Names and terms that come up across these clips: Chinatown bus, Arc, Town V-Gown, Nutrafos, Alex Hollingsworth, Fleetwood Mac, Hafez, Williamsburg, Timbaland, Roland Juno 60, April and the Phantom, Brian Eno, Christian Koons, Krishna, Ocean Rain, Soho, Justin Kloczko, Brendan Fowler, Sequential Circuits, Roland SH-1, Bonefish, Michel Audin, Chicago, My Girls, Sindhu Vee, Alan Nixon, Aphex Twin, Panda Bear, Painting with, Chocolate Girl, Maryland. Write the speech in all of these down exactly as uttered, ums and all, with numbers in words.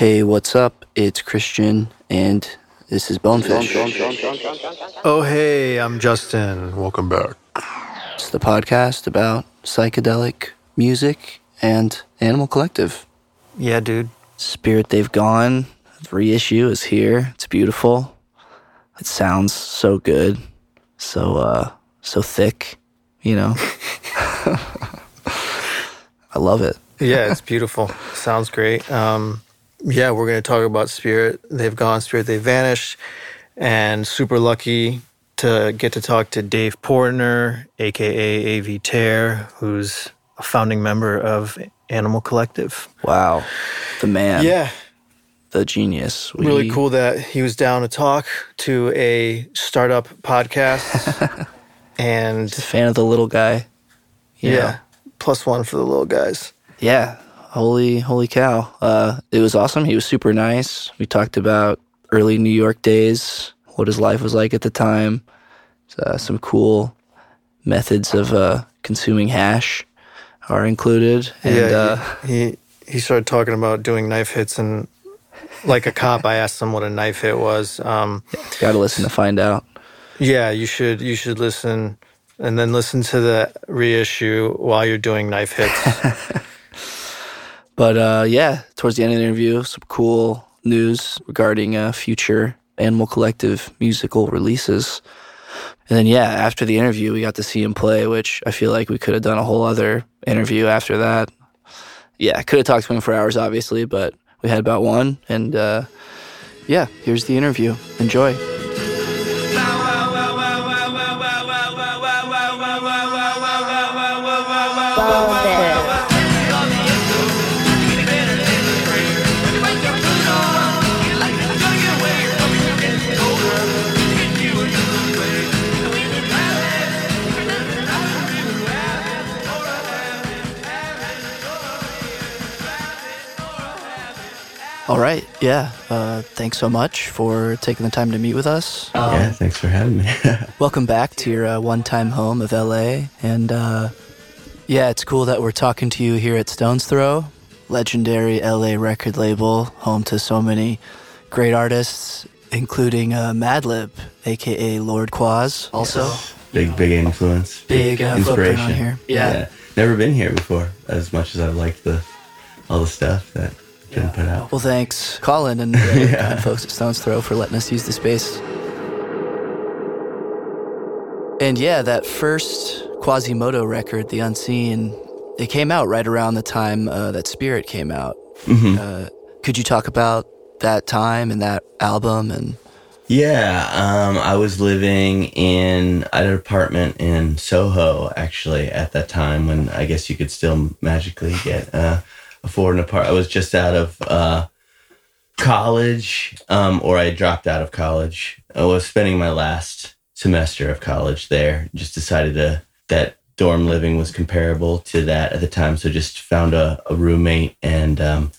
Hey, what's up? It's Christian, and this is Bonefish. Oh, hey, I'm Justin. Welcome back. It's the podcast about psychedelic music and Animal Collective. Yeah, dude. Spirit They've Gone. The reissue is here. It's beautiful. It sounds so good. So, uh, so thick, you know? I love it. Yeah, it's beautiful. Sounds great. Um... Yeah, we're going to talk about Spirit They've Gone, Spirit They've Vanished, and super lucky to get to talk to Dave Portner, a k a. Avey Tare, who's a founding member of Animal Collective. Wow. The man. Yeah. The genius. We... Really cool that he was down to talk to a startup podcast. And just a fan of the little guy. Yeah. yeah. Plus one for the little guys. Yeah. Holy, holy cow. Uh, it was awesome. He was super nice. We talked about early New York days, what his life was like at the time, uh, some cool methods of uh, consuming hash are included. And, yeah, uh, he, he started talking about doing knife hits, and like a cop, I asked him what a knife hit was. Um, Got to listen to find out. Yeah, you should, you should listen, and then listen to the reissue while you're doing knife hits. But uh, yeah, towards the end of the interview, some cool news regarding uh, future Animal Collective musical releases. And then yeah, after the interview, we got to see him play, which I feel like we could have done a whole other interview after that. Yeah, I could have talked to him for hours, obviously, but we had about one. And uh, yeah, here's the interview. Enjoy. All right, yeah. Uh, thanks so much for taking the time to meet with us. Um, yeah, thanks for having me. Welcome back to your uh, one-time home of L A. And uh, yeah, it's cool that we're talking to you here at Stones Throw, legendary L A record label, home to so many great artists, including uh, Madlib, a k a. Lord Quas, also. Yes. Big, big influence. Big uh, inspiration on here. Yeah. yeah. Never been here before, as much as I've liked the, all the stuff that... Yeah. Put out. Well, thanks, Collin, and yeah. folks at Stones Throw for letting us use the space. And yeah, that first Quasimoto record, The Unseen, it came out right around the time uh, that Spirit came out. Mm-hmm. Uh, could you talk about that time and that album? And yeah, um, I was living in I had an apartment in Soho, actually, at that time, when I guess you could still magically get... Uh, Afford an apartment. I was just out of uh, college, um, or I dropped out of college. I was spending my last semester of college there. Just decided to, that dorm living was comparable to that at the time, so just found a, a roommate, and um,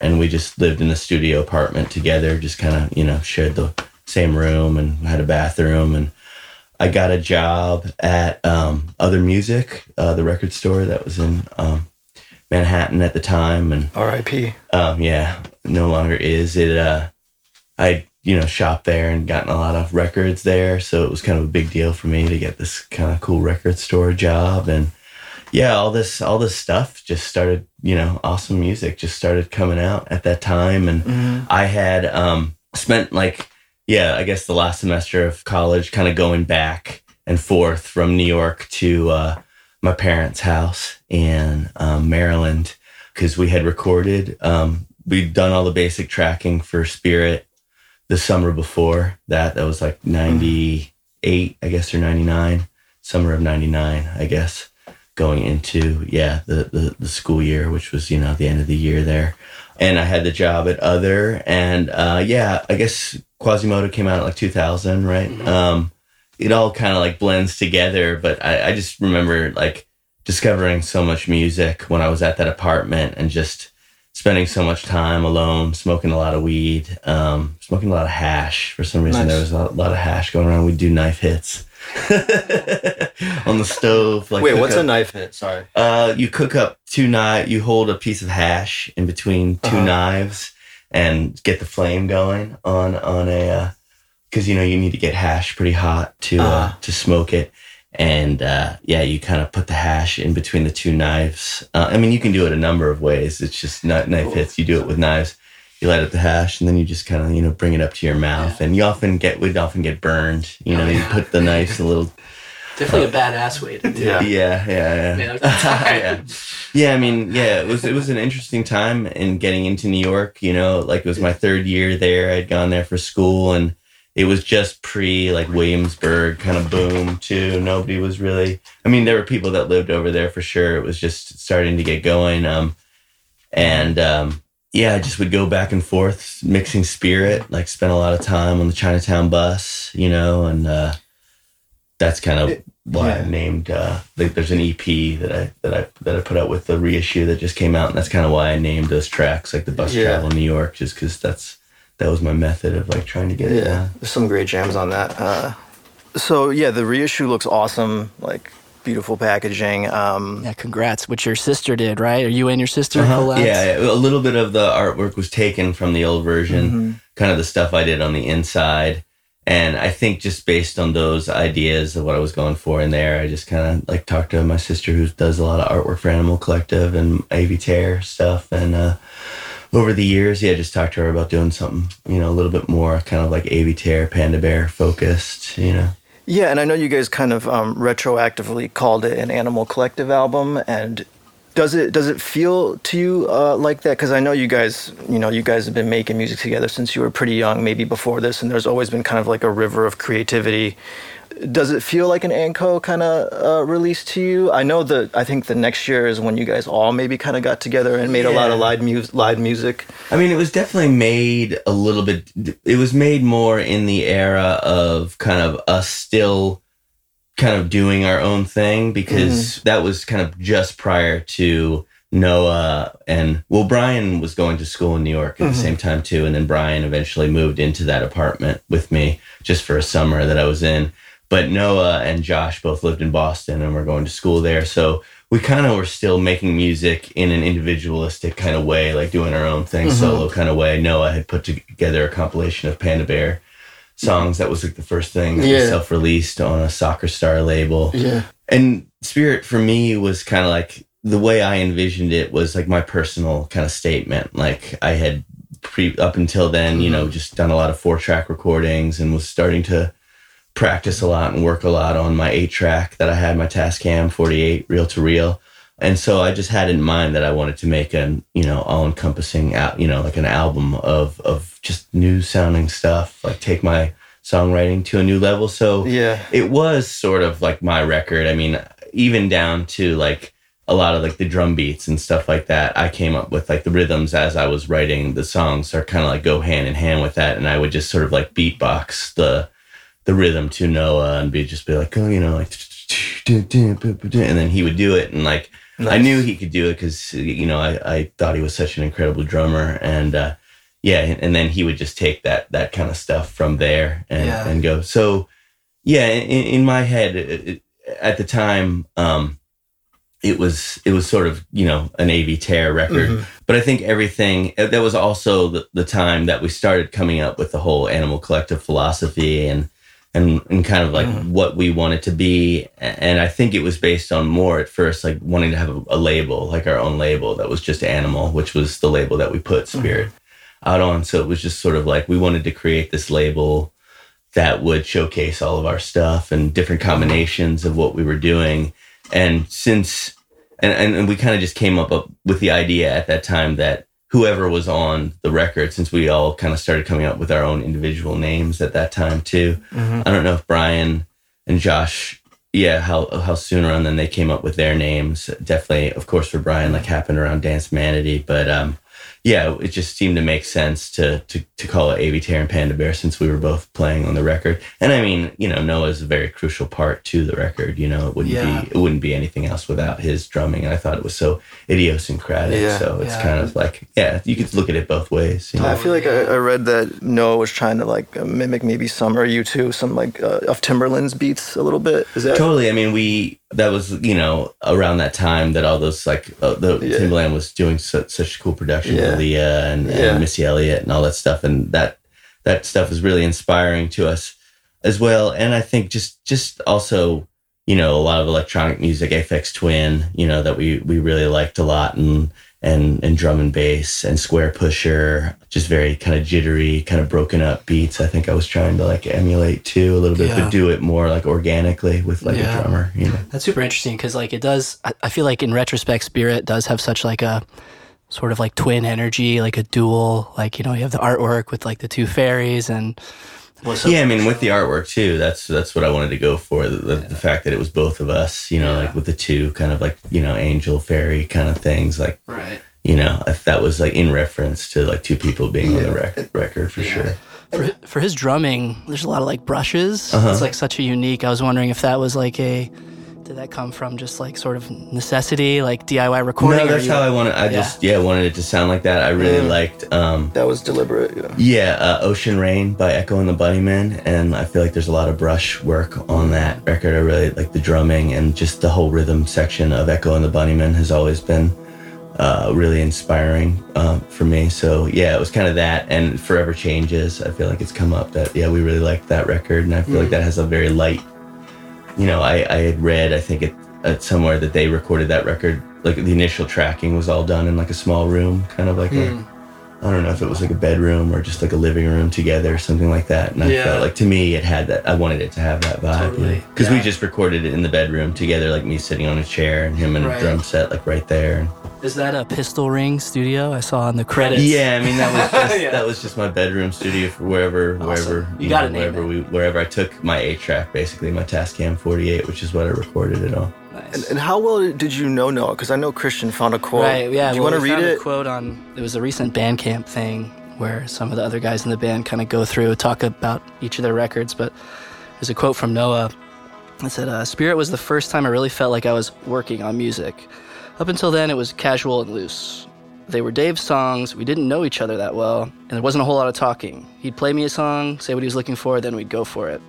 and we just lived in a studio apartment together. Just kind of, you know, shared the same room and had a bathroom. And I got a job at um, Other Music, uh, the record store that was in. Um, Manhattan at the time, and R I P Um, yeah, no longer is it. Uh, I you know shopped there and gotten a lot of records there, so it was kind of a big deal for me to get this kind of cool record store job, and yeah, all this all this stuff just started. You know, awesome music just started coming out at that time, and mm-hmm. I had um, spent like yeah, I guess the last semester of college kind of going back and forth from New York to. Uh, my parents' house in um, Maryland, because we had recorded, um, we'd done all the basic tracking for Spirit the summer before that. That was like ninety-eight, I guess, or ninety-nine, summer of ninety-nine, I guess, going into, yeah, the, the, the school year, which was, you know, the end of the year there. And I had the job at Other, and uh, yeah, I guess Quasimoto came out in like two thousand, right? Um, it all kind of like blends together, but I, I just remember like discovering so much music when I was at that apartment and just spending so much time alone, smoking a lot of weed, um, smoking a lot of hash. For some reason, nice. There was a lot, a lot of hash going around. We'd do knife hits on the stove. Like, wait, what's up. A knife hit? Sorry. Uh, you cook up two knives, you hold a piece of hash in between two uh-huh. knives and get the flame going on on a because uh, you know you need to get hash pretty hot to uh, uh, to smoke it. And uh, yeah, you kind of put the hash in between the two knives. Uh, I mean, you can do it a number of ways. It's just not knife hits. You do it with knives. You light up the hash, and then you just kind of you know bring it up to your mouth. Yeah. And you often get we'd often get burned. You know, oh, yeah. You put the knives a little. Definitely uh, a badass way to do yeah. it. Yeah, yeah, yeah. yeah. Yeah, I mean, yeah, it was it was an interesting time in getting into New York. You know, like it was my third year there. I'd gone there for school, and it was just pre like Williamsburg kind of boom too. Nobody was really. I mean, there were people that lived over there for sure. It was just starting to get going. Um, and um, yeah, I just would go back and forth mixing spirit. Like, spent a lot of time on the Chinatown bus. You know, and. Uh, That's kind of why yeah. I named. Uh, there's an E P that I that I that I put out with the reissue that just came out, and that's kind of why I named those tracks like the bus yeah. travel in New York, just because that's that was my method of like trying to get yeah. it down. There's some great jams on that. Uh, so yeah, the reissue looks awesome, like beautiful packaging. Um, yeah, congrats! What your sister did, right? Are you and your sister uh-huh. collabs? Yeah, a little bit of the artwork was taken from the old version, mm-hmm. kind of the stuff I did on the inside. And I think just based on those ideas of what I was going for in there, I just kind of like talked to my sister who does a lot of artwork for Animal Collective and Avey Tare stuff. And uh, over the years, yeah, I just talked to her about doing something, you know, a little bit more kind of like Avey Tare, Panda Bear focused, you know. Yeah, and I know you guys kind of um, retroactively called it an Animal Collective album. And does it does it feel to you uh, like that? Because I know you guys, you know, you guys have been making music together since you were pretty young, maybe before this, and there's always been kind of like a river of creativity. Does it feel like an Anko kind of uh, release to you? I know that I think the next year is when you guys all maybe kind of got together and made yeah. a lot of live, mu- live music. I mean, it was definitely made a little bit. It was made more in the era of kind of us still. Kind of doing our own thing because mm. that was kind of just prior to Noah and well, Brian was going to school in New York at mm-hmm. the same time too. And then Brian eventually moved into that apartment with me just for a summer that I was in. But Noah and Josh both lived in Boston and were going to school there. So we kind of were still making music in an individualistic kind of way, like doing our own thing, mm-hmm. solo kind of way. Noah had put together a compilation of Panda Bear songs that was like the first thing that yeah. was self-released on a Soccer Star label. Yeah. And Spirit for me was kind of like the way I envisioned it was like my personal kind of statement. Like I had pre up until then, mm-hmm. you know, just done a lot of four track recordings and was starting to practice a lot and work a lot on my eight track that I had, my Tascam forty-eight reel to reel. And so I just had in mind that I wanted to make an, you know, all-encompassing, al- you know, like an album of of just new-sounding stuff, like take my songwriting to a new level. So yeah. it was sort of like my record. I mean, even down to like a lot of like the drum beats and stuff like that, I came up with like the rhythms as I was writing the songs are kind of like go hand in hand with that. And I would just sort of like beatbox the the rhythm to Noah and be just be like, oh, you know, like, and then he would do it and like, nice. I knew he could do it because, you know, I, I thought he was such an incredible drummer. And, uh, yeah, and then he would just take that that kind of stuff from there and, yeah. and go. So, yeah, in, in my head, it, it, at the time, um, it was it was sort of, you know, an Avey Tare record. Mm-hmm. But I think everything, that was also the, the time that we started coming up with the whole Animal Collective philosophy and And, and kind of like mm. what we wanted to be. And I think it was based on more at first, like wanting to have a, a label, like our own label that was just Animal, which was the label that we put Spirit mm. out on. So it was just sort of like we wanted to create this label that would showcase all of our stuff and different combinations of what we were doing. And since, and, and, and we kind of just came up, up with the idea at that time that whoever was on the record, since we all kind of started coming up with our own individual names at that time too. Mm-hmm. I don't know if Brian and Josh, yeah, how how soon around then they came up with their names. Definitely, of course, for Brian, like happened around Danse Manatee. But um, yeah, it just seemed to make sense to to to call it Avey Tare and Panda Bear since we were both playing on the record. And I mean, you know, Noah's a very crucial part to the record. You know, it wouldn't yeah. be it wouldn't be anything else without his drumming. And I thought it was so idiosyncratic. Yeah, so it's yeah. kind of like, yeah, you could look at it both ways. You know? I feel like I, I read that Noah was trying to like mimic maybe some or you two some like uh, of Timbaland's beats a little bit. Is that totally? I mean, we that was you know around that time that all those like uh, the yeah. Timbaland was doing su- such cool production. Yeah. Aaliyah and, and yeah. Missy Elliott and all that stuff. And that that stuff is really inspiring to us as well. And I think just just also, you know, a lot of electronic music, Aphex Twin, you know, that we we really liked a lot, and and and drum and bass and Square Pusher, just very kind of jittery, kind of broken up beats. I think I was trying to like emulate too a little bit, yeah. but do it more like organically with like yeah. a drummer. You know, that's super interesting because like it does. I, I feel like in retrospect, Spirit does have such like a sort of like twin energy, like a dual. Like, you know, you have the artwork with like the two fairies and. Well, so yeah, I mean, with the artwork too, that's that's what I wanted to go for, the, the, yeah. the fact that it was both of us, you know, yeah. like with the two kind of like, you know, angel, fairy kind of things, like, right. you know, if that was like in reference to like two people being yeah. on the rec- record for yeah. sure. For, for his drumming, there's a lot of like brushes. Uh-huh. It's like such a unique, I was wondering if that was like a... Did that come from just like sort of necessity, like D I Y recording? No, that's how I wanted. I yeah. just yeah wanted it to sound like that. I really mm. liked. Um, that was deliberate. Yeah. Yeah, uh, Ocean Rain by Echo and the Bunnymen, and I feel like there's a lot of brush work on that record. I really like the drumming and just the whole rhythm section of Echo and the Bunnymen has always been uh, really inspiring uh, for me. So yeah, it was kind of that, and Forever Changes. I feel like it's come up that yeah we really liked that record, and I feel mm. like that has a very light. You know, I, I had read, I think, it, uh, somewhere that they recorded that record, like the initial tracking was all done in like a small room, kind of like mm. a, I don't know if it was like a bedroom or just like a living room together or something like that. And yeah. I felt like, to me, it had that, I wanted it to have that vibe. Because totally. you know? yeah. we just recorded it in the bedroom together, like me sitting on a chair and him in right. a drum set, like right there. Is that a Pistol Ring studio I saw on the credits? Yeah, I mean, that was just, yeah. that was just my bedroom studio for wherever, awesome. wherever, you, you got know, wherever, we, wherever I took my eight track, basically, my Tascam forty-eight, which is what I recorded it on. Nice. And, and how well did you know Noah? Because I know Christian found a quote. Right, yeah. Do you well, want to read it? A quote on, it was a recent Bandcamp thing where some of the other guys in the band kind of go through, talk about each of their records, but there's a quote from Noah that said, uh, Spirit was the first time I really felt like I was working on music. Up until then, it was casual and loose. They were Dave's songs, we didn't know each other that well, and there wasn't a whole lot of talking. He'd play me a song, say what he was looking for, then we'd go for it.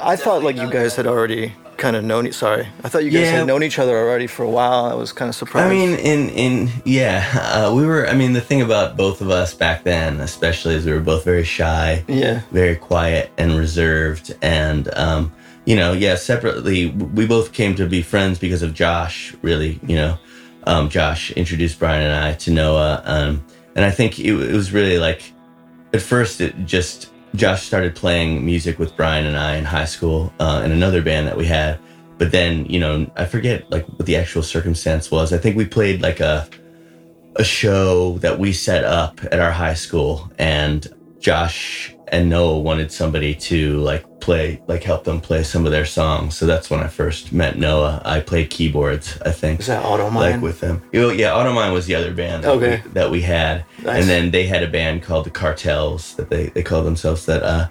I thought like you guys had already kind of known, sorry, I thought you guys yeah. had known each other already for a while. I was kind of surprised. I mean, in, in yeah, uh, we were, I mean, the thing about both of us back then, especially, is we were both very shy, yeah, very quiet and reserved, and, um, you know, yeah, separately, we both came to be friends because of Josh, really, you know. Um, Josh introduced Brian and I to Noah, um, and I think it, it was really like, at first it just, Josh started playing music with Brian and I in high school uh, in another band that we had, but then, you know, I forget like what the actual circumstance was. I think we played like a a show that we set up at our high school, and Josh and Noah wanted somebody to like play, like help them play some of their songs. So that's when I first met Noah. I played keyboards, I think. Is that Automine? Like with them. Yeah, Automine was the other band that, okay. we, that we had. Nice. And then they had a band called the Cartels that they, they called themselves that, uh,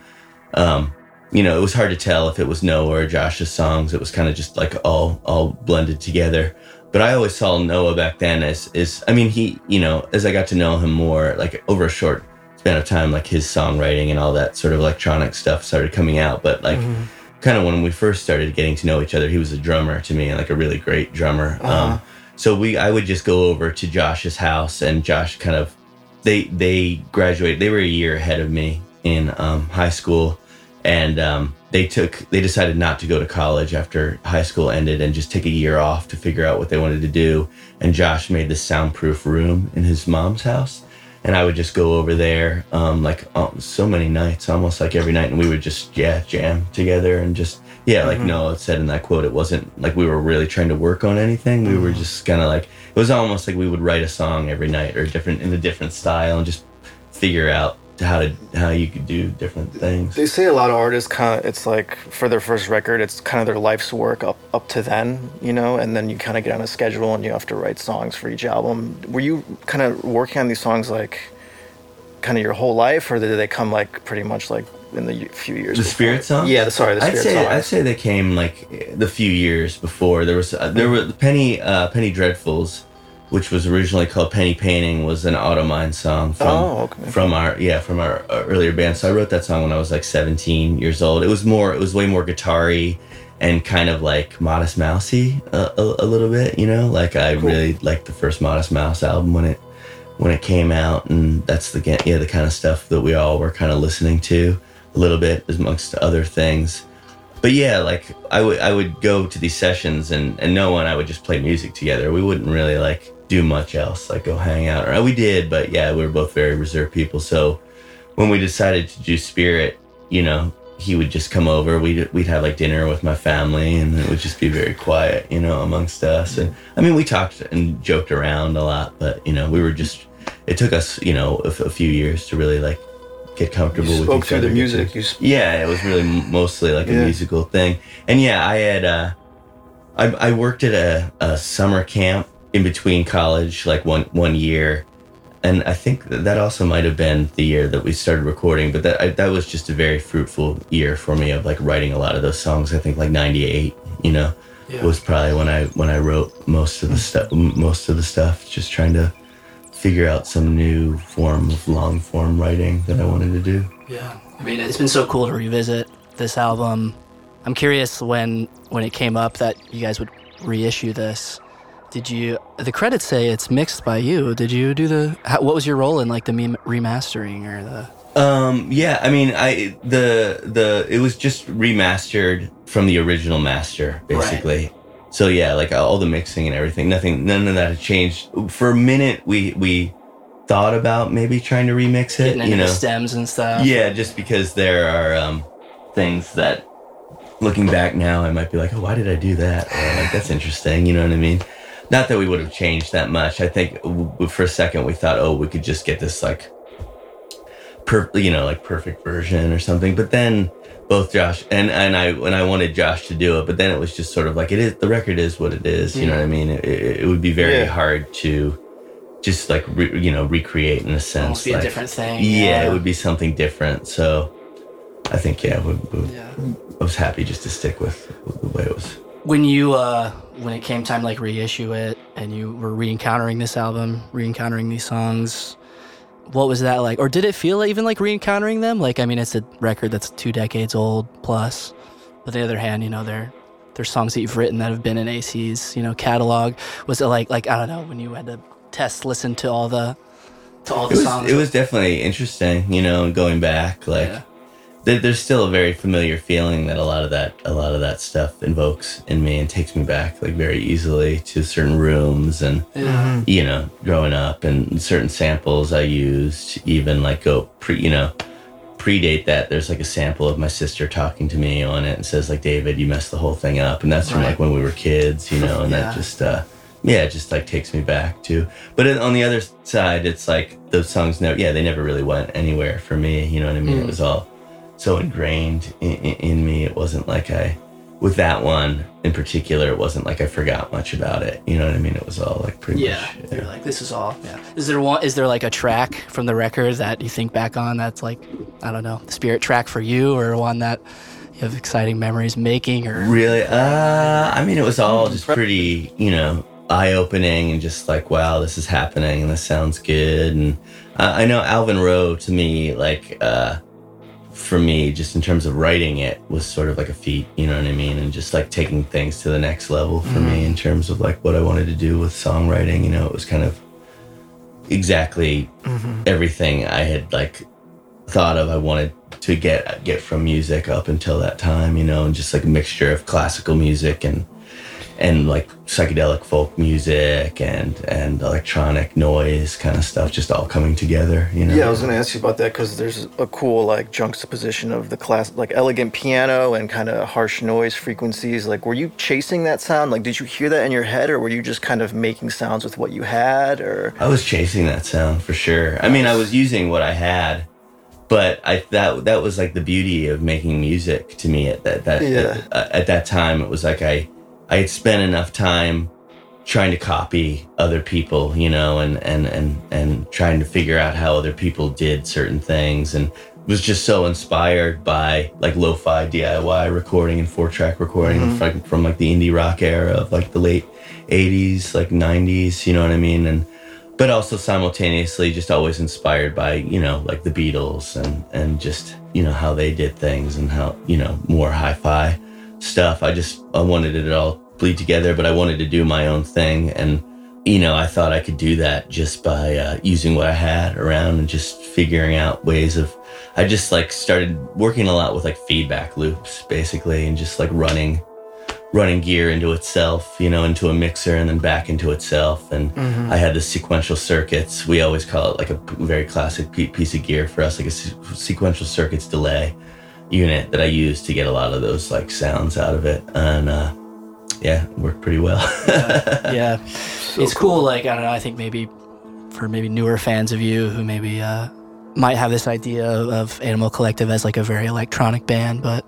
um, you know, it was hard to tell if it was Noah or Josh's songs. It was kind of just like all, all blended together. But I always saw Noah back then as, as, I mean, he, you know, as I got to know him more, like over a short span of time, like his songwriting and all that sort of electronic stuff started coming out, but like mm-hmm. kind of when we first started getting to know each other, he was a drummer to me, like a really great drummer. Uh-huh. Um, so we, I would just go over to Josh's house, and Josh kind of, they they graduated, they were a year ahead of me in um, high school, and um, they took, they decided not to go to college after high school ended and just take a year off to figure out what they wanted to do. And Josh made this soundproof room in his mom's house. And I would just go over there, um, like um, so many nights, almost like every night, and we would just yeah jam together and just yeah like mm-hmm. Noah said in that quote, it wasn't like we were really trying to work on anything. We were just kind of like, it was almost like we would write a song every night or different in a different style and just figure out how to how you could do different things. They say a lot of artists kind of, it's like for their first record, it's kind of their life's work up up to then, you know, and then you kind of get on a schedule and you have to write songs for each album. Were you kind of working on these songs like kind of your whole life, or did they come like pretty much like in the few years the before? Spirit songs? Yeah, the, sorry, the Spirit I'd say, songs. I'd say they came like the few years before. There was uh, there were Penny uh, Penny Dreadfuls, which was originally called Penny Painting, was an Automine song from oh, okay. from our yeah from our, our earlier band. So I wrote that song when I was like seventeen years old. It was more it was way more guitar-y and kind of like Modest Mouse-y a, a, a little bit, you know. Like I cool. really liked the first Modest Mouse album when it when it came out, and that's the yeah the kind of stuff that we all were kind of listening to a little bit amongst other things. But yeah, like I would I would go to these sessions, and and Noah and I would just play music together. We wouldn't really like do much else, like go hang out, or we did, but yeah, we were both very reserved people. So when we decided to do Spirit, you know, he would just come over. We'd we'd have like dinner with my family, and it would just be very quiet, you know, amongst us. And I mean, we talked and joked around a lot, but you know, we were just. It took us, you know, a, a few years to really like get comfortable with each other. You spoke through the music. You sp- yeah, it was really mostly like yeah. a musical thing. And yeah, I had uh, I I worked at a, a summer camp in between college, like one one year. And I think that also might have been the year that we started recording, but that I, that was just a very fruitful year for me of like writing a lot of those songs. I think like ninety-eight, you know, yeah. was probably when I when I wrote most of the stuff. Most of the stuff, just trying to figure out some new form of long form writing that I wanted to do. Yeah, I mean, it's been so cool to revisit this album. I'm curious when when it came up that you guys would reissue this. Did you, the credits say it's mixed by you. Did you do the, how, what was your role in like the meme remastering or the? Um, yeah, I mean, I, the, the, it was just remastered from the original master, basically. Right. So yeah, like all the mixing and everything, nothing, none of that had changed. For a minute, we, we thought about maybe trying to remix it, you know, the stems and stuff. Yeah, just because there are um, things that looking back now, I might be like, oh, why did I do that? Or like, that's interesting. You know what I mean? Not that we would have changed that much. I think for a second we thought, oh, we could just get this like, per- you know, like perfect version or something. But then both Josh and, and I and I wanted Josh to do it, but then it was just sort of like it is. The record is what it is. You know what I mean? It, it, it would be very yeah. hard to just like re, you know recreate in a sense. Almost be like, a different thing. Yeah, yeah, it would be something different. So I think yeah, we, we, yeah. I was happy just to stick with the way it was. When you, uh, when it came time to like reissue it and you were re-encountering this album, re-encountering these songs, what was that like? Or did it feel like even like re-encountering them? Like, I mean, it's a record that's two decades old plus, but on the other hand, you know, there, there's songs that you've written that have been in A C's, you know, catalog. Was it like, like, I don't know, when you had to test, listen to all the, to all the it was, songs? It was definitely interesting, you know, going back, like, yeah. There's still a very familiar feeling that a lot of that a lot of that stuff invokes in me and takes me back like very easily to certain rooms and mm-hmm. you know growing up and certain samples I used even like go pre you know predate that. There's like a sample of my sister talking to me on it and says like, David, you messed the whole thing up, and that's from right. like when we were kids, you know, and yeah. that just uh yeah it just like takes me back to. But on the other side, it's like those songs never yeah they never really went anywhere for me, you know what I mean? Mm. It was all so ingrained in, in, in me. It wasn't like I, with that one in particular, it wasn't like I forgot much about it. You know what I mean? It was all like pretty yeah, much. Yeah, you're like, this is all. Yeah. Is there one? Is there like a track from the record that you think back on that's like, I don't know, the Spirit track for you, or one that you have exciting memories making? Or really? Uh, I mean, it was all just pretty, you know, eye-opening and just like, wow, this is happening and this sounds good. And uh, I know Alvin Rowe to me, like, uh, for me, just in terms of writing it, was sort of like a feat, you know what I mean? And just like taking things to the next level for mm-hmm. me in terms of like what I wanted to do with songwriting, you know, it was kind of exactly mm-hmm. everything I had like thought of I wanted to get get from music up until that time, you know, and just like a mixture of classical music and and like psychedelic folk music and, and electronic noise kind of stuff just all coming together, you know? Yeah, I was going to ask you about that because there's a cool like juxtaposition of the class, like elegant piano and kind of harsh noise frequencies. Like, were you chasing that sound? Like, did you hear that in your head, or were you just kind of making sounds with what you had? Or I was chasing that sound for sure. I mean, I was using what I had, but I that that was like the beauty of making music to me at that, that yeah. at, at that time. It was like I... I had spent enough time trying to copy other people, you know, and, and, and, and trying to figure out how other people did certain things, and was just so inspired by like lo-fi D I Y recording and four-track recording mm-hmm. from, from like the indie rock era of like the late eighties, like nineties, you know what I mean? And but also simultaneously just always inspired by, you know, like the Beatles and, and just, you know, how they did things and how, you know, more hi-fi stuff. I just I wanted it all bleed together, but I wanted to do my own thing, and you know, I thought I could do that just by uh, using what I had around and just figuring out ways of, I just like started working a lot with like feedback loops basically, and just like running, running gear into itself, you know, into a mixer and then back into itself. And mm-hmm. I had the sequential circuits. We always call it like a very classic piece of gear for us, like a sequential circuits delay unit that I used to get a lot of those like sounds out of it. And, uh, yeah, it worked pretty well. yeah, yeah. So it's cool. cool. Like, I don't know, I think maybe for maybe newer fans of you who maybe uh, might have this idea of Animal Collective as like a very electronic band, but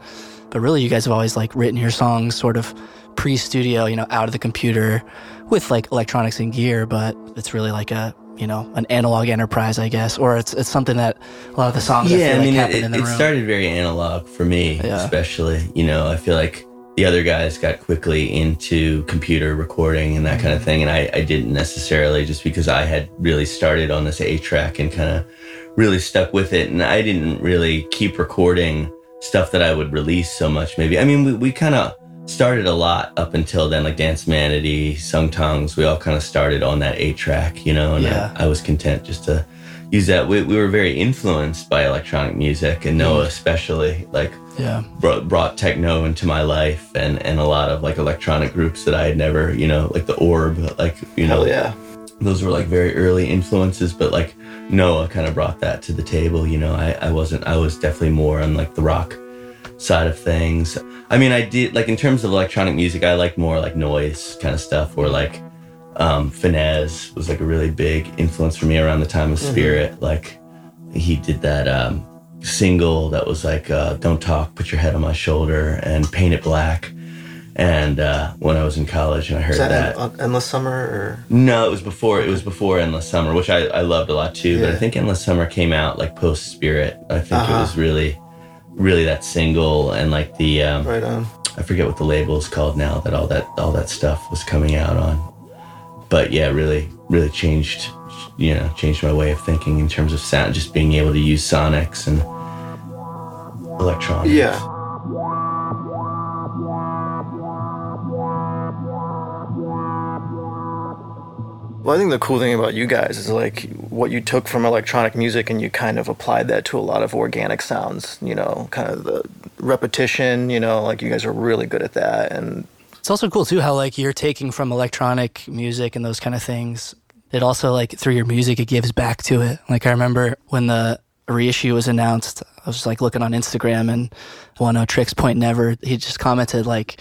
but really you guys have always like written your songs sort of pre-studio, you know, out of the computer with like electronics and gear, but it's really like a, you know, an analog enterprise, I guess, or it's it's something that a lot of the songs yeah, I feel I mean, like happen it, in the it room. It started very analog for me, yeah. especially, you know, I feel like the other guys got quickly into computer recording and that kind of thing. And I, I didn't necessarily, just because I had really started on this eight track and kind of really stuck with it. And I didn't really keep recording stuff that I would release so much. Maybe, I mean, we, we kind of started a lot up until then, like Danse Manatee, Sung Tongs. We all kind of started on that eight track, you know, and yeah. I, I was content just to use that. We, we were very influenced by electronic music, and Noah especially, like, yeah, brought, brought techno into my life, and, and a lot of like electronic groups that I had never, you know, like the Orb, like, you know, hell yeah, those were like very early influences, but like Noah kind of brought that to the table, you know. I, I wasn't, I was definitely more on like the rock side of things. I mean, I did like, in terms of electronic music, I liked more like noise kind of stuff, or like um, Finesse was like a really big influence for me around the time of Spirit. Mm-hmm. Like he did that, um, single that was like uh Don't Talk, Put Your Head on My Shoulder, and Paint It Black, and uh when I was in college, and I heard was that, that. En- Endless Summer or no it was before it was before Endless Summer, which I, I loved a lot too, yeah. but I think Endless Summer came out like post Spirit. I think uh-huh. it was really really that single and like the um right on. I forget what the label is called now that all that all that stuff was coming out on, but yeah, really really changed you know changed my way of thinking in terms of sound, just being able to use sonics and electronics. Yeah. Well, I think the cool thing about you guys is like what you took from electronic music and you kind of applied that to a lot of organic sounds, you know, kind of the repetition, you know, like you guys are really good at that. And it's also cool too how like you're taking from electronic music and those kind of things, it also like through your music it gives back to it. Like I remember when the a reissue was announced, I was just like looking on Instagram, and one of Tricks Point Never, he just commented like,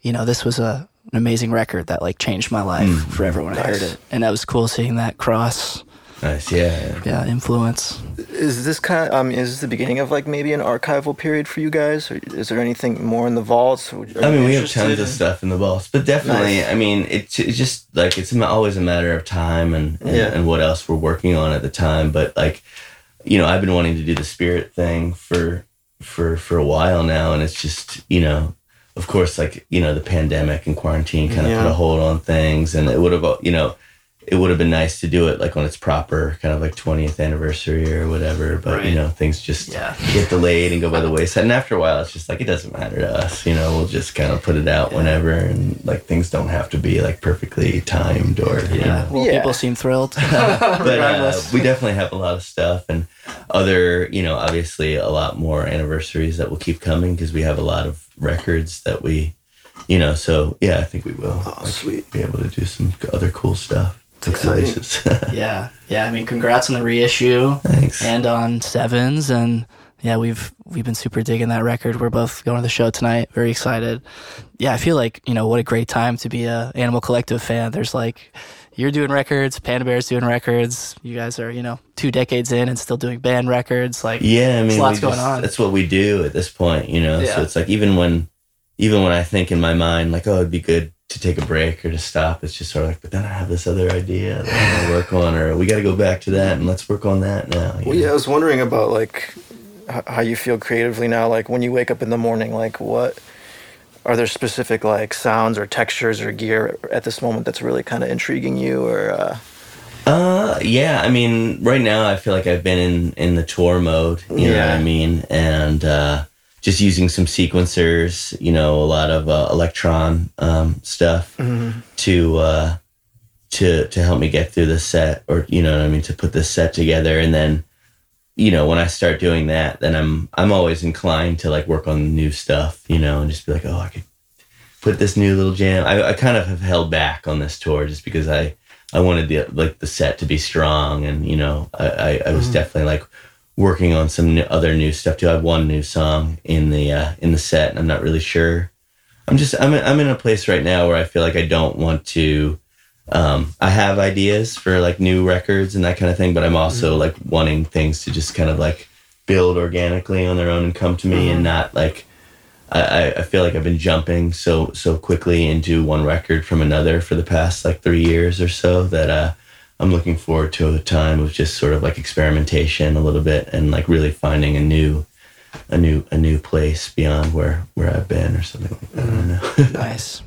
you know, this was a, an amazing record that like changed my life mm, forever when nice. I heard it. And that was cool seeing that cross. Nice, yeah. Yeah, influence. Is this kind of, um, is this the beginning of like maybe an archival period for you guys? Or is there anything more in the vaults? Are I mean, we have tons in? of stuff in the vaults, but definitely, nice. I mean, it's, it's just like, it's always a matter of time and, and, yeah. and what else we're working on at the time. But like, you know, I've been wanting to do the Spirit thing for, for, for a while now. And it's just, you know, of course, like, you know, the pandemic and quarantine kind of yeah. put a hold on things, and it would have, you know, it would have been nice to do it like on its proper kind of like twentieth anniversary or whatever, but right. you know, things just yeah. get delayed and go by the wayside. And after a while, it's just like, it doesn't matter to us, you know, we'll just kind of put it out yeah. whenever, and like things don't have to be like perfectly timed or, yeah. you know. Well, yeah. people seem thrilled. But uh, we definitely have a lot of stuff, and other, you know, obviously a lot more anniversaries that will keep coming because we have a lot of records that we, you know, so yeah, I think we will oh, like, sweet. be able to do some other cool stuff. It's exciting. yeah. Yeah. I mean, congrats on the reissue. Thanks. And on Sevens. And yeah, we've we've been super digging that record. We're both going to the show tonight. Very excited. Yeah, I feel like, you know, what a great time to be a Animal Collective fan. There's like, you're doing records, Panda Bear's doing records. You guys are, you know, two decades in and still doing band records. Like, yeah, I mean, there's lots just, going on. That's what we do at this point, you know? Yeah. So it's like, even when, even when I think in my mind, like, oh, it'd be good to take a break or to stop, it's just sort of like, but then I have this other idea that I'm gonna work on, or we got to go back to that and let's work on that now. Well, know? yeah, I was wondering about like how you feel creatively now, like when you wake up in the morning, like what are there specific like sounds or textures or gear at this moment that's really kind of intriguing you, or? Uh... uh, yeah, I mean, right now I feel like I've been in in the tour mode, you yeah. know what I mean, and. uh Just using some sequencers, you know, a lot of uh, electron um, stuff mm-hmm. to uh, to to help me get through this set, or, you know what I mean, to put this set together. And then, you know, when I start doing that, then I'm I'm always inclined to, like, work on new stuff, you know, and just be like, oh, I could put this new little jam. I, I kind of have held back on this tour just because I, I wanted the, like, the set to be strong. And, you know, I, I, I was mm-hmm. definitely, like, working on some new, other new stuff too. I have one new song in the uh, in the set, and I'm not really sure. I'm just I'm I'm in a place right now where I feel like I don't want to. Um, I have ideas for, like, new records and that kind of thing, but I'm also, mm-hmm. like, wanting things to just kind of, like, build organically on their own and come to me, mm-hmm. and not, like, I, I feel like I've been jumping so so quickly into one record from another for the past, like, three years or so that uh, I'm looking forward to a time of just sort of, like, experimentation a little bit and, like, really finding a new a new a new place beyond where, where I've been or something like that. Mm-hmm. I don't know. Nice.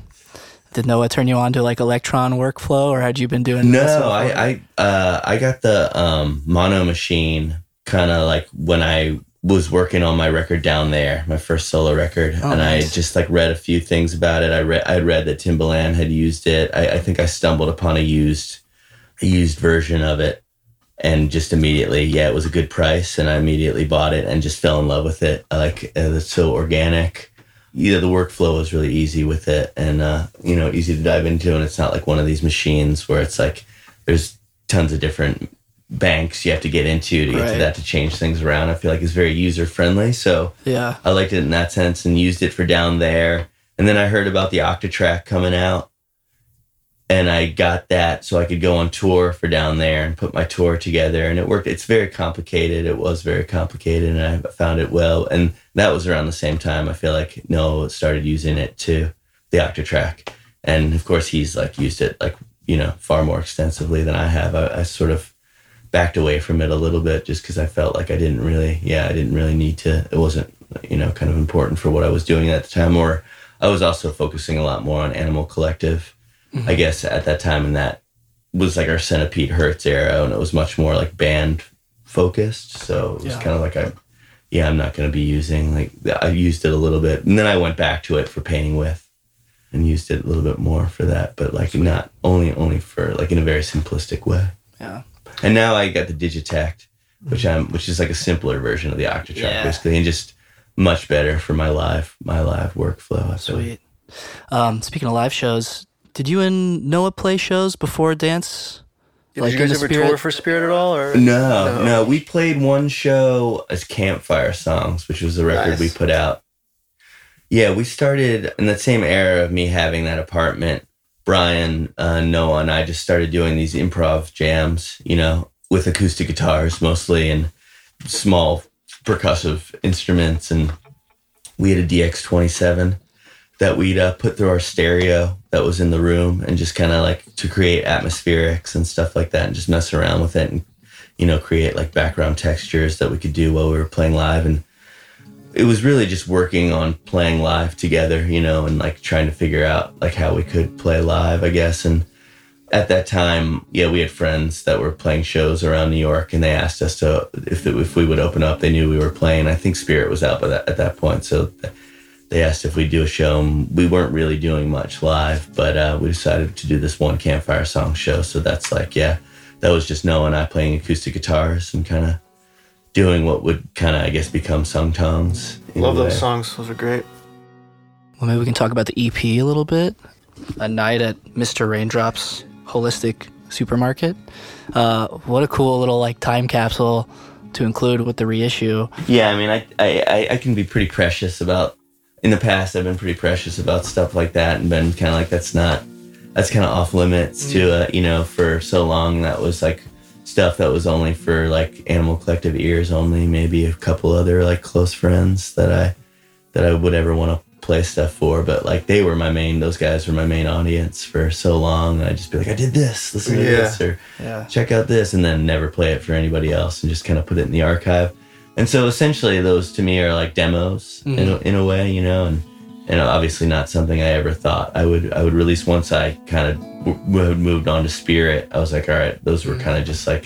Did Noah turn you on to, like, electron workflow, or had you been doing? No, this I I, uh, I got the um, mono machine kind of, like, when I was working on my record down there, my first solo record, oh, and nice. I just, like, read a few things about it. I read I read that Timbaland had used it. I, I think I stumbled upon a used a used version of it, and just immediately, yeah, it was a good price, and I immediately bought it and just fell in love with it. I like it's so organic. Yeah, the workflow was really easy with it, and, uh, you know, easy to dive into. And it's not like one of these machines where it's like there's tons of different banks you have to get into to get right. to that to change things around. I feel like it's very user friendly. So yeah, I liked it in that sense and used it for down there. And then I heard about the Octatrack coming out, and I got that so I could go on tour for down there and put my tour together. And it worked. It's very complicated. It was very complicated, and I found it well. And that was around the same time, I feel like, Noah started using it too, the Octatrack. And, of course, he's, like, used it, like, you know, far more extensively than I have. I, I sort of backed away from it a little bit just because I felt like I didn't really, yeah, I didn't really need to. It wasn't, you know, kind of important for what I was doing at the time. Or I was also focusing a lot more on Animal Collective. I guess at that time, and that was, like, our Centipede Hurts era, and it was much more, like, band focused. So it was yeah. kind of like, I, yeah, I'm not going to be using, like, I used it a little bit, and then I went back to it for Painting With, and used it a little bit more for that, but, like, not only only for, like, in a very simplistic way. Yeah. And now I got the Digitect, which I'm which is, like, a simpler version of the Octatrack, yeah. basically, and just much better for my live my live workflow. I Sweet. Um, speaking of live shows. Did you and Noah play shows before Danse? Did like you guys ever Spirit? tour for Spirit at all? Or? No, no, no. We played one show as Campfire Songs, which was the record nice. we put out. Yeah, we started in that same era of me having that apartment. Brian, uh, Noah, and I just started doing these improv jams, you know, with acoustic guitars mostly and small percussive instruments. And we had a D X twenty-seven that we'd uh, put through our stereo that was in the room, and just kind of, like, to create atmospherics and stuff like that, and just mess around with it and, you know, create, like, background textures that we could do while we were playing live. And it was really just working on playing live together, you know, and, like, trying to figure out, like, how we could play live, I guess. And at that time, yeah, we had friends that were playing shows around New York, and they asked us to if, if we would open up. They knew we were playing. I think Spirit was out by that, at that point, so... Th- They asked if we'd do a show. We weren't really doing much live, but uh, we decided to do this one Campfire Song show. So that's like, yeah, that was just Noah and I playing acoustic guitars and kind of doing what would kind of, I guess, become sung tongs. Love those songs. Those are great. Well, maybe we can talk about the E P a little bit. A Night at Mister Raindrop's Holistic Supermarket. Uh, what a cool little, like, time capsule to include with the reissue. Yeah, I mean, I I, I can be pretty precious about... In the past, I've been pretty precious about stuff like that, and been kind of like, that's not, that's kind of off limits to, uh, you know, for so long that was like stuff that was only for like Animal Collective ears only, maybe a couple other like close friends that I, that I would ever want to play stuff for. But like they were my main, those guys were my main audience for so long. And I'd just be like, I did this, listen to yeah. this, or yeah. check out this, and then never play it for anybody else and just kind of put it in the archive. And so essentially those to me are like demos mm. in, a, in a way, you know, and, and obviously not something I ever thought I would I would release once I kind of w- moved on to Spirit. I was like, all right, those were kind of just like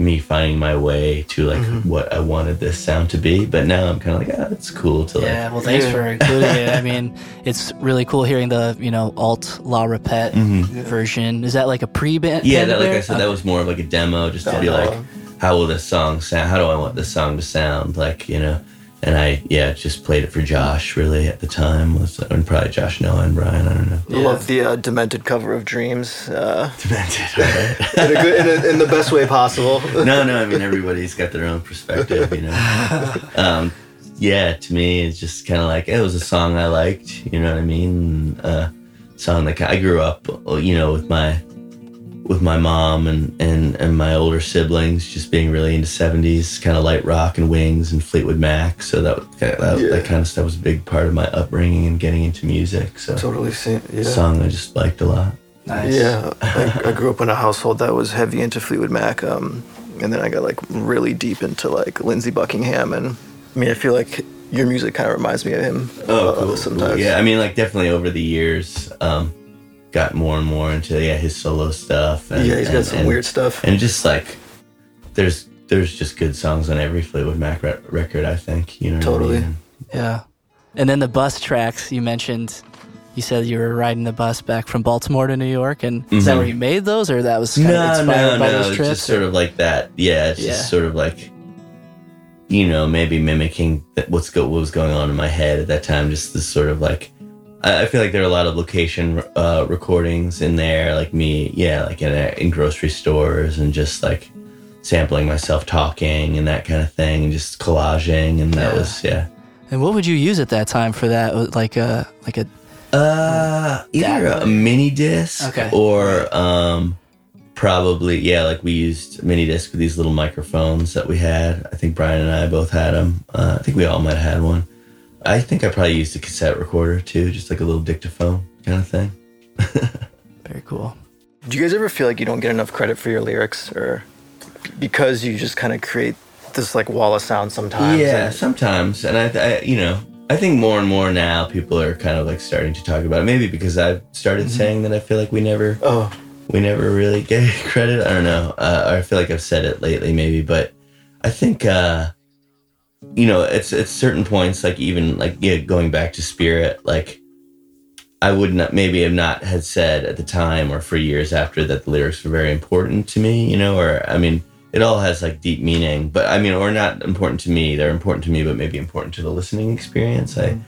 me finding my way to like mm-hmm. what I wanted this sound to be. But now I'm kind of like, ah, oh, it's cool to yeah, like. Well, thanks yeah. for including it. I mean, it's really cool hearing the, you know, alt La Repet mm-hmm. version. Is that like a pre-band? Yeah, that, like I said, okay. that was more of like a demo just to oh, be like, oh. how will this song sound? How do I want this song to sound? Like, you know, and I, yeah, just played it for Josh really at the time. Was and probably Josh Noah and Brian, I don't know. Yeah. I love the uh, demented cover of Dreams. Uh, demented, right? in, a good, in, a, in the best way possible. no, no, I mean, everybody's got their own perspective, you know. Um, yeah, to me, it's just kind of like, it was a song I liked, you know what I mean? Uh, song that I grew up, you know, with my with my mom and, and, and my older siblings just being really into seventies, kind of light rock and Wings and Fleetwood Mac. So that that, that, yeah. that kind of stuff was a big part of my upbringing and getting into music. So totally seen, yeah. song I just liked a lot. Nice. Yeah, I, I grew up in a household that was heavy into Fleetwood Mac. Um, and then I got like really deep into like Lindsey Buckingham. And I mean, I feel like your music kind of reminds me of him. Oh, uh, cool, sometimes. Cool. Yeah, I mean, like definitely over the years, um, got more and more into yeah his solo stuff and, yeah he's got and, some and, weird stuff and just like there's there's just good songs on every Fleetwood Mac re- record I think you know totally I mean? Yeah and then the bus tracks you mentioned, you said you were riding the bus back from Baltimore to New York and mm-hmm. is that where you made those or that was kind no, of inspired no, by no, those trips no no just or? Sort of like that yeah it's yeah. just sort of like you know maybe mimicking what's go- what was going on in my head at that time, just this sort of like I feel like there are a lot of location uh, recordings in there, like me, yeah, like in, in grocery stores and just like sampling myself talking and that kind of thing, and just collaging, and that yeah. was yeah. And what would you use at that time for that? Like a like a uh, either a mini disc okay. or um, probably yeah, like we used mini disc with these little microphones that we had. I think Brian and I both had them. Uh, I think we all might have had one. I think I probably used a cassette recorder too, just like a little dictaphone kind of thing. Very cool. Do you guys ever feel like you don't get enough credit for your lyrics, or because you just kind of create this like wall of sound sometimes? Yeah, and- sometimes. And I, I, you know, I think more and more now people are kind of like starting to talk about it. Maybe because I've started mm-hmm. saying that I feel like we never, oh, we never really get credit. I don't know. Uh, I feel like I've said it lately, maybe, but I think. Uh, You know, it's at certain points, like even like yeah, going back to Spirit, like I would not maybe have not had said at the time or for years after that the lyrics were very important to me, you know, or I mean, it all has like deep meaning, but I mean, or not important to me. They're important to me, but maybe important to the listening experience. Mm-hmm.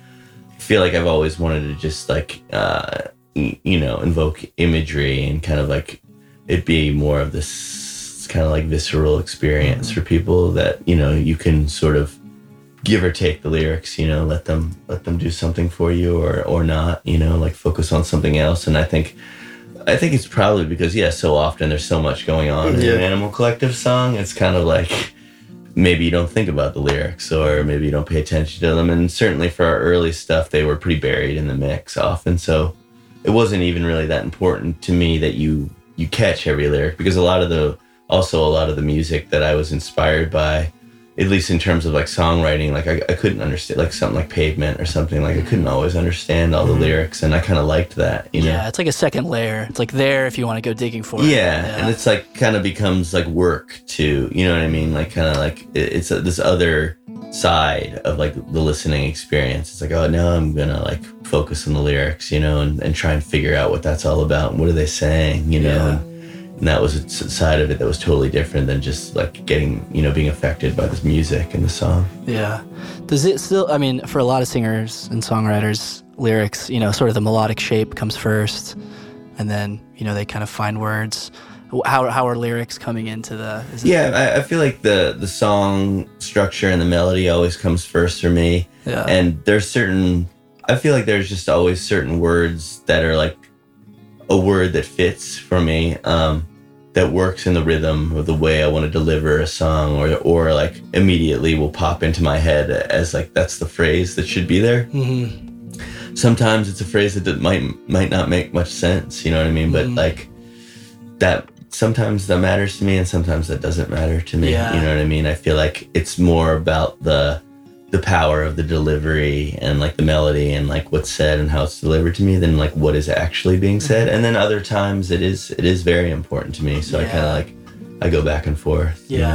I feel like I've always wanted to just like, uh, you know, invoke imagery and kind of like it be more of this kind of like visceral experience mm-hmm. for people that, you know, you can sort of give or take the lyrics, you know, let them let them do something for you or or not, you know, like focus on something else. And I think I think it's probably because, yeah, so often there's so much going on yeah. in an Animal Collective song. It's kind of like maybe you don't think about the lyrics or maybe you don't pay attention to them. And certainly for our early stuff, they were pretty buried in the mix often. So it wasn't even really that important to me that you you catch every lyric, because a lot of the also a lot of the music that I was inspired by, at least in terms of like songwriting, like I, I couldn't understand like something like Pavement or something, like I couldn't always understand all the mm-hmm. lyrics, and I kind of liked that, you know. Yeah, it's like a second layer. It's like there if you want to go digging for it. Yeah, yeah. And it's like kind of becomes like work too, you know what I mean? Like kind of like it, it's a, this other side of like the listening experience. It's like, oh, now I'm gonna like focus on the lyrics, you know, and, and try and figure out what that's all about and what are they saying, you know. Yeah. And, And that was a side of it that was totally different than just like getting, you know, being affected by this music and the song. Yeah. Does it still, I mean, for a lot of singers and songwriters, lyrics, you know, sort of the melodic shape comes first and then, you know, they kind of find words. How how are lyrics coming into the... Is yeah, I, I feel like the, the song structure and the melody always comes first for me. Yeah. And there's certain, I feel like there's just always certain words that are like a word that fits for me. Um, that works in the rhythm or the way I want to deliver a song, or or like immediately will pop into my head as like, that's the phrase that should be there. Mm-hmm. Sometimes it's a phrase that might might not make much sense, you know what I mean? Mm-hmm. But like that, sometimes that matters to me and sometimes that doesn't matter to me, yeah. you know what I mean? I feel like it's more about the the power of the delivery and like the melody and like what's said and how it's delivered to me than like what is actually being said. And then other times it is it is very important to me. So yeah. I kind of like, I go back and forth. Yeah. You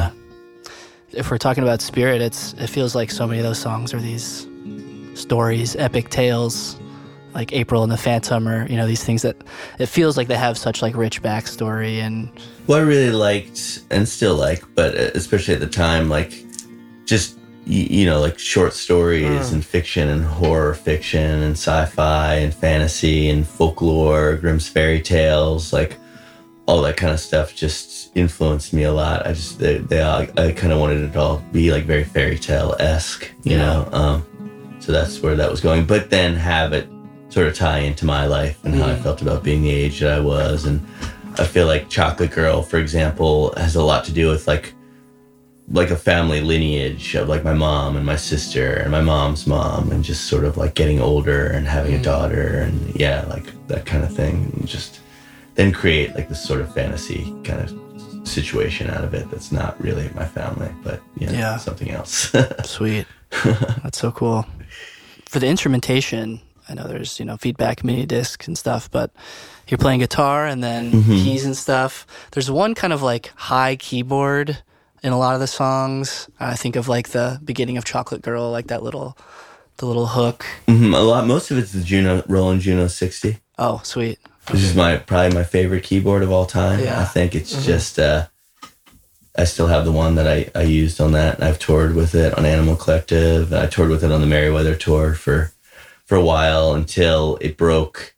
know? If we're talking about Spirit, it's it feels like so many of those songs are these stories, epic tales, like April and the Phantom, or, you know, these things that it feels like they have such like rich backstory. And what I really liked and still like, but especially at the time, like just, you know, like short stories mm. and fiction and horror fiction and sci-fi and fantasy and folklore, Grimm's fairy tales, like all that kind of stuff just influenced me a lot. I just, they, they all, I kind of wanted it to all be like very fairy tale-esque, you yeah. know? Um, so that's where that was going. But then have it sort of tie into my life and mm. how I felt about being the age that I was. And I feel like Chocolate Girl, for example, has a lot to do with like, like a family lineage of like my mom and my sister and my mom's mom, and just sort of like getting older and having mm. a daughter and yeah, like that kind of thing. And just then create like this sort of fantasy kind of situation out of it that's not really my family, but you know, yeah, something else. Sweet. That's so cool. For the instrumentation, I know there's, you know, feedback mini discs and stuff, but you're playing guitar and then mm-hmm. keys and stuff. There's one kind of like high keyboard in a lot of the songs. I think of like the beginning of Chocolate Girl, like that little, the little hook. Mm-hmm, a lot, most of it's the Juno, Roland Juno sixty. Oh, sweet. This is my probably my favorite keyboard of all time. Yeah. I think it's mm-hmm. just, uh, I still have the one that I, I used on that. I've toured with it on Animal Collective. I toured with it on the Merryweather tour for, for a while until it broke.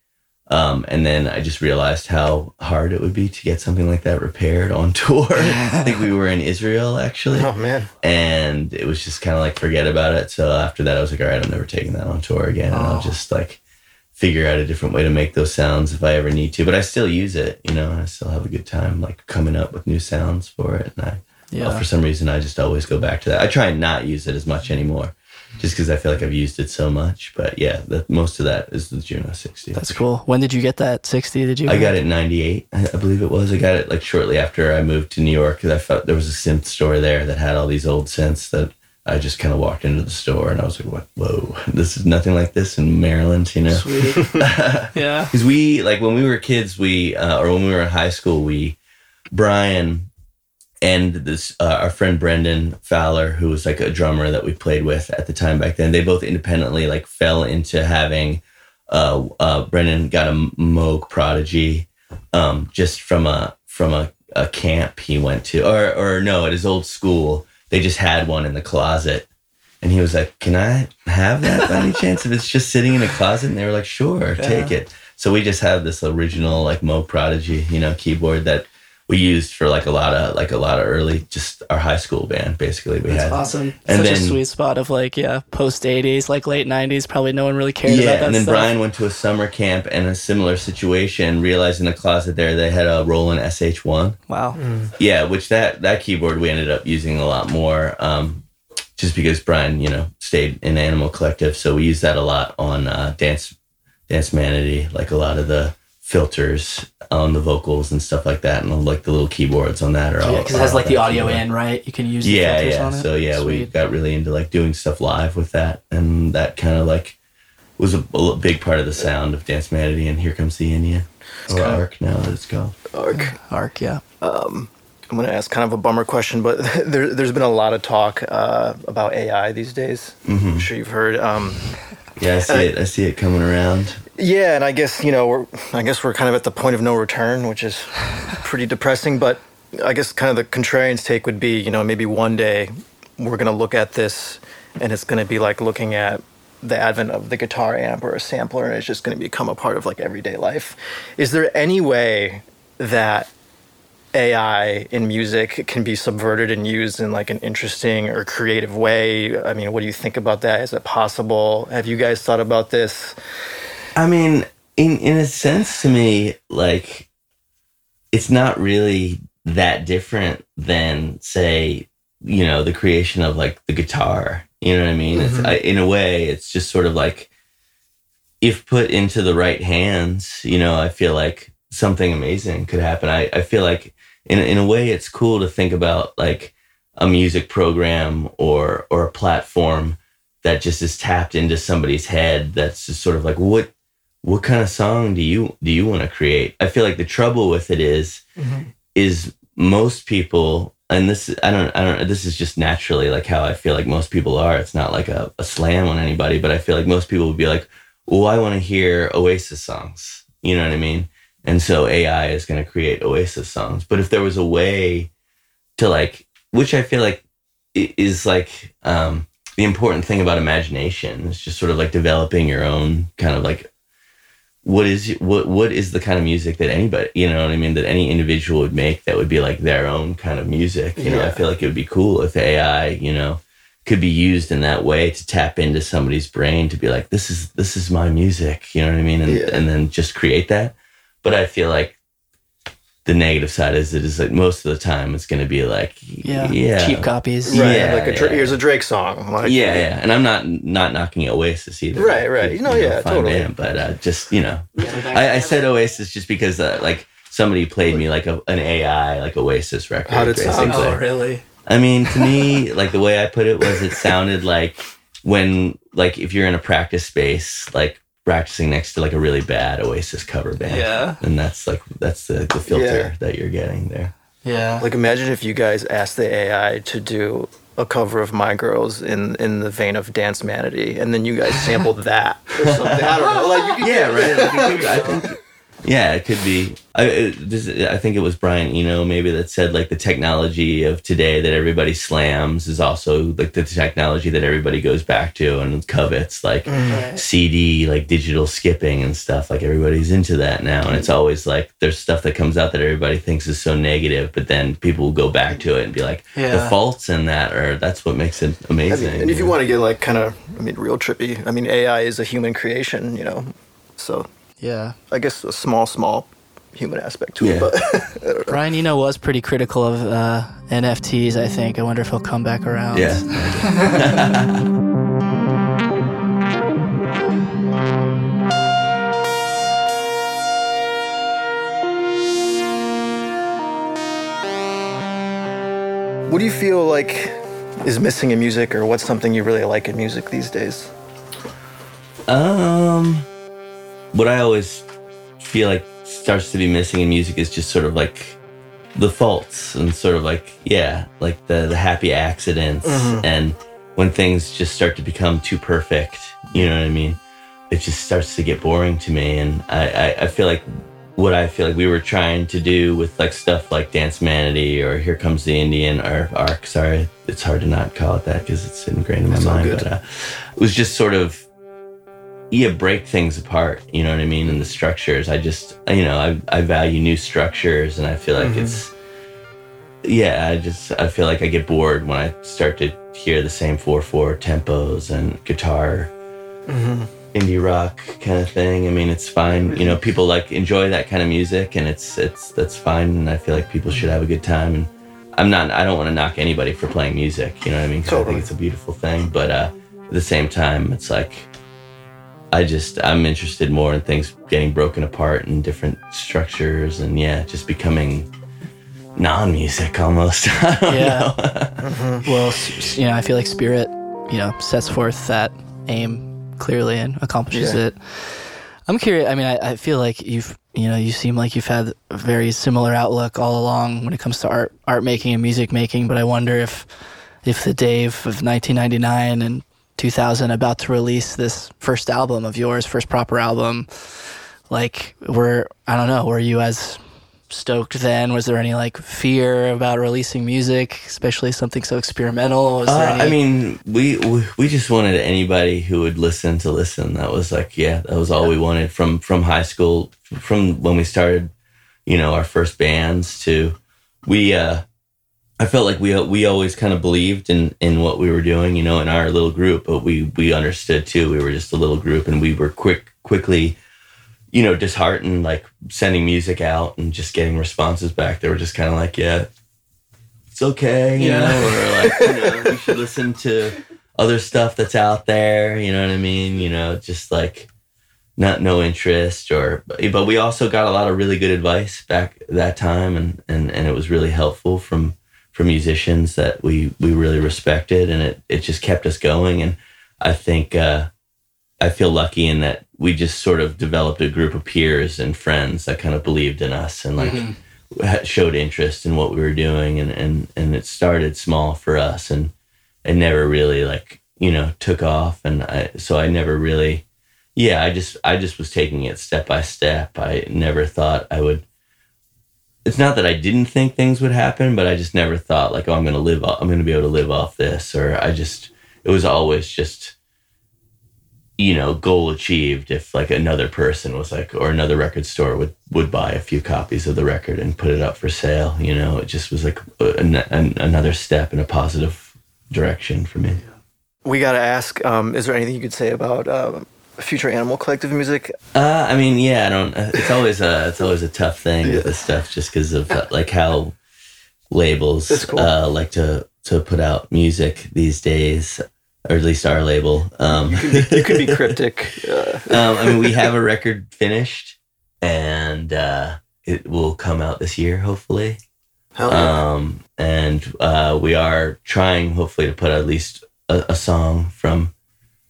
Um, and then I just realized how hard it would be to get something like that repaired on tour. I think we were in Israel, actually. Oh, man. And it was just kind of like, forget about it. So after that, I was like, all right, I'm never taking that on tour again. Oh. And I'll just like figure out a different way to make those sounds if I ever need to. But I still use it, you know, and I still have a good time like coming up with new sounds for it. And I, yeah. well, for some reason, I just always go back to that. I try and not use it as much anymore, just because I feel like I've used it so much. But yeah, the, most of that is the Juno sixty. That's cool. When did you get that sixty? Did you? I got it in ninety-eight, I, I believe it was. I got it like shortly after I moved to New York, because I felt there was a synth store there that had all these old synths that I just kind of walked into the store and I was like, what? Whoa, this is nothing like this in Maryland, you know? Sweet. Yeah. Because we, like when we were kids, we, uh, or when we were in high school, we, Brian... and this, uh, our friend Brendan Fowler, who was like a drummer that we played with at the time back then, they both independently like fell into having, uh, uh, Brendan got a Moog Prodigy, um, just from a, from a, a camp he went to, or, or no, at his old school, they just had one in the closet. And he was like, can I have that by any chance if it's just sitting in a closet? And they were like, sure, yeah. take it. So we just have this original like Moog Prodigy, you know, keyboard that we used for like a lot of like a lot of early, just our high school band basically. We That's had awesome, and such then, a sweet spot of like yeah, post eighties, like late nineties. Probably no one really cared yeah, about that. Yeah, and then stuff. Brian went to a summer camp and a similar situation. Realized in the closet there they had a Roland S H one. Wow. Mm. Yeah, which that that keyboard we ended up using a lot more, um, just because Brian, you know, stayed in Animal Collective, so we used that a lot on uh, Danse Danse Manatee, like a lot of the filters on the vocals and stuff like that, and like the little keyboards on that are all because yeah, it has like the audio keyboard in, right? You can use the yeah, filters yeah. on it. So yeah, Sweet. we got really into like doing stuff live with that, and that kind of like was a, a big part of the sound of Danse Manatee and Here Comes the Indian, it's or Arc now that it's called. Arc, Arc, yeah. Um, I'm gonna ask kind of a bummer question, but there, there's been a lot of talk uh, about A I these days. Mm-hmm. I'm sure you've heard. Um, yeah, I see I, it. I see it coming around. Yeah, and I guess, you know, we're, I guess we're kind of at the point of no return, which is pretty depressing, but I guess kind of the contrarian's take would be, you know, maybe one day we're going to look at this and it's going to be like looking at the advent of the guitar amp or a sampler, and it's just going to become a part of like everyday life. Is there any way that A I in music can be subverted and used in like an interesting or creative way? I mean, what do you think about that? Is it possible? Have you guys thought about this? I mean, in, in a sense to me, like, it's not really that different than, say, you know, the creation of, like, the guitar. You know what I mean? Mm-hmm. It's, I, in a way, it's just sort of like, if put into the right hands, you know, I feel like something amazing could happen. I, I feel like, in in a way, it's cool to think about, like, a music program or or a platform that just is tapped into somebody's head that's just sort of like, what... what kind of song do you do you want to create? I feel like the trouble with it is, mm-hmm. is most people, and this I don't I don't this is just naturally like how I feel like most people are. It's not like a, a slam on anybody, but I feel like most people would be like, "Oh, I want to hear Oasis songs." You know what I mean? And so A I is going to create Oasis songs. But if there was a way to like, which I feel like is like um, the important thing about imagination is just sort of like developing your own kind of like, what is what what is the kind of music that anybody, you know what I mean, that any individual would make that would be like their own kind of music. You yeah. know, I feel like it would be cool if A I, you know, could be used in that way to tap into somebody's brain to be like, this is this is my music. You know what I mean? And yeah. and then just create that. But I feel like the negative side is it is like most of the time it's going to be like yeah, yeah. cheap copies, right? Yeah, like a, yeah. here's a Drake song, like, yeah, yeah. And I'm not not knocking Oasis either, right? Right? You know, you know yeah, totally. Band, but uh, just you know, yeah, I, I said Oasis just because uh, like somebody played me like a, an A I like Oasis record. How did it sound? Oh, really? I mean, to me, like the way I put it was it sounded like when like if you're in a practice space, like. Practicing next to like a really bad Oasis cover band, yeah, and that's like that's the, the filter yeah. that you're getting there. Yeah, like imagine if you guys asked the A I to do a cover of My Girls in in the vein of Danse Manatee, and then you guys sampled that or something. I don't know. Like you could yeah, right. I think, yeah, it could be. I it, this, I think it was Brian Eno maybe that said like the technology of today that everybody slams is also like the technology that everybody goes back to and covets, like mm-hmm. C D, like digital skipping and stuff. Like everybody's into that now, and it's always like there's stuff that comes out that everybody thinks is so negative, but then people will go back to it and be like, yeah. the faults in that, or that's what makes it amazing. I mean, and if you want to get like kind of, I mean, real trippy. I mean, A I is a human creation, you know, so. Yeah, I guess a small, small human aspect to yeah. it. But I don't know. Brian Eno was pretty critical of uh, N F Ts. I think. I wonder if he'll come back around. Yeah. What do you feel like is missing in music, or what's something you really like in music these days? Um. What I always feel like starts to be missing in music is just sort of like the faults and sort of like, yeah, like the, the happy accidents. Mm-hmm. And when things just start to become too perfect, you know what I mean? It just starts to get boring to me. And I, I, I feel like what I feel like we were trying to do with like stuff like Danse Manatee or Here Comes the Indian or Arc, sorry, it's hard to not call it that because it's ingrained in my That's mind. But uh, it was just sort of, yeah, break things apart, you know what I mean? And the structures, I just, you know, I I value new structures, and I feel like mm-hmm. it's, yeah, I just, I feel like I get bored when I start to hear the same four four tempos and guitar, mm-hmm. indie rock kind of thing. I mean, it's fine, you know, people like enjoy that kind of music, and it's, it's, that's fine, and I feel like people should have a good time. And I'm not, I don't want to knock anybody for playing music, you know what I mean? 'Cause totally. I think it's a beautiful thing, but uh, at the same time, it's like, I just, I'm interested more in things getting broken apart and different structures and, yeah, just becoming non-music almost. I don't yeah. know. mm-hmm. Well, you know, I feel like Spirit, you know, sets forth that aim clearly and accomplishes yeah. it. I'm curious. I mean, I, I feel like you've, you know, you seem like you've had a very similar outlook all along when it comes to art, art making and music making, but I wonder if, if the Dave of nineteen ninety-nine and two thousand about to release this first album of yours, first proper album, like were I don't know were you as stoked then? Was there any like fear about releasing music, especially something so experimental? Was uh, there any- I mean we, we we just wanted anybody who would listen to listen. That was like yeah that was all yeah. we wanted from from high school, from when we started, you know, our first bands to we uh I felt like we we always kind of believed in, in what we were doing, you know, in our little group, but we, we understood too. We were just a little group, and we were quick quickly, you know, disheartened, like sending music out and just getting responses back. They were just kind of like, yeah, it's okay, you yeah. know, or like, you know, we should listen to other stuff that's out there, you know what I mean? You know, just like not no interest or, but we also got a lot of really good advice back that time, and, and, and it was really helpful from, from musicians that we, we really respected, and it, it just kept us going. And I think uh, I feel lucky in that we just sort of developed a group of peers and friends that kind of believed in us and like mm-hmm. showed interest in what we were doing, and, and, and it started small for us, and it never really like, you know, took off. And I, so I never really, yeah, I just, I just was taking it step by step. I never thought I would, it's not that I didn't think things would happen, but I just never thought like, oh, I'm going to live, off, I'm going to be able to live off this. Or I just, it was always just, you know, goal achieved if like another person was like, or another record store would, would buy a few copies of the record and put it up for sale. You know, it just was like an, an, another step in a positive direction for me. We got to ask, um, is there anything you could say about uh, future Animal Collective music? Uh, I mean, yeah, I don't, it's always a, it's always a tough thing yeah. with this stuff just because of like how labels cool. uh, like to, to put out music these days. Or at least our label. Um, you, could be, you could be cryptic. Uh. um, I mean, we have a record finished, and uh, it will come out this year, hopefully. Hell yeah. Um, and uh, we are trying, hopefully, to put at least a, a song from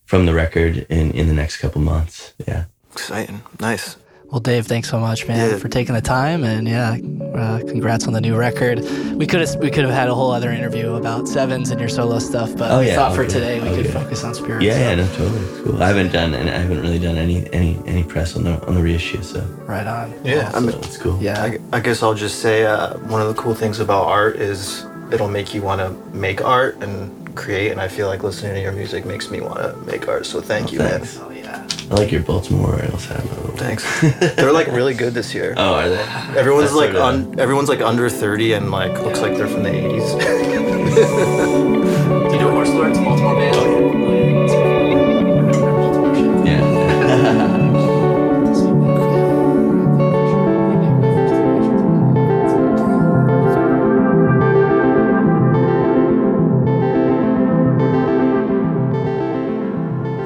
from the record in, in the next couple months. Yeah. Exciting. Nice. Well, Dave, thanks so much, man, yeah. for taking the time, and yeah, uh, congrats on the new record. We could have we could have had a whole other interview about Sevens and your solo stuff, but oh, yeah, we thought for good. today we oh, could yeah. focus on Spirit. Yeah, so. yeah, no, totally. Cool. I haven't done, and I haven't really done any any, any press on the on the reissue, so right on. Yeah, I mean, it's cool. Yeah, I, I guess I'll just say uh, one of the cool things about art is it'll make you want to make art and create, and I feel like listening to your music makes me want to make art. So thank oh, you, thanks. man. Oh, yeah. I like your Baltimore Orioles hat. Thanks. They're like really good this year. Oh, are they? Everyone's like un- everyone's like under thirty and like looks like they're from the eighties. Do you know Marshall Lawrence, Baltimore band? Oh, yeah.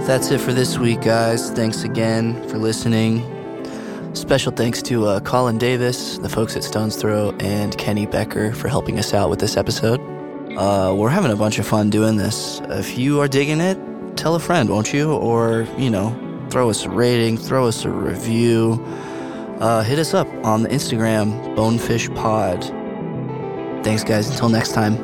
That's it for this week, guys. Thanks again for listening. Special thanks to uh, Collin Davis, the folks at Stones Throw, and Kenny Becker for helping us out with this episode. Uh, we're having a bunch of fun doing this. If you are digging it, tell a friend, won't you? Or, you know, throw us a rating, throw us a review. Uh, hit us up on the Instagram, Bonefish Pod. Thanks, guys. Until next time.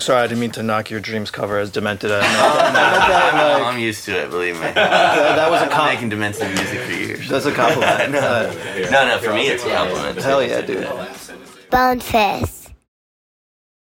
Sorry, I didn't mean to knock your Dreams cover as demented. I oh, no, that, like, no, I'm used to it, believe me. that, that was a compliment. Making demented music for years. That's a compliment. no, no, no, for me it's a compliment. Hell yeah, dude. Bonefish.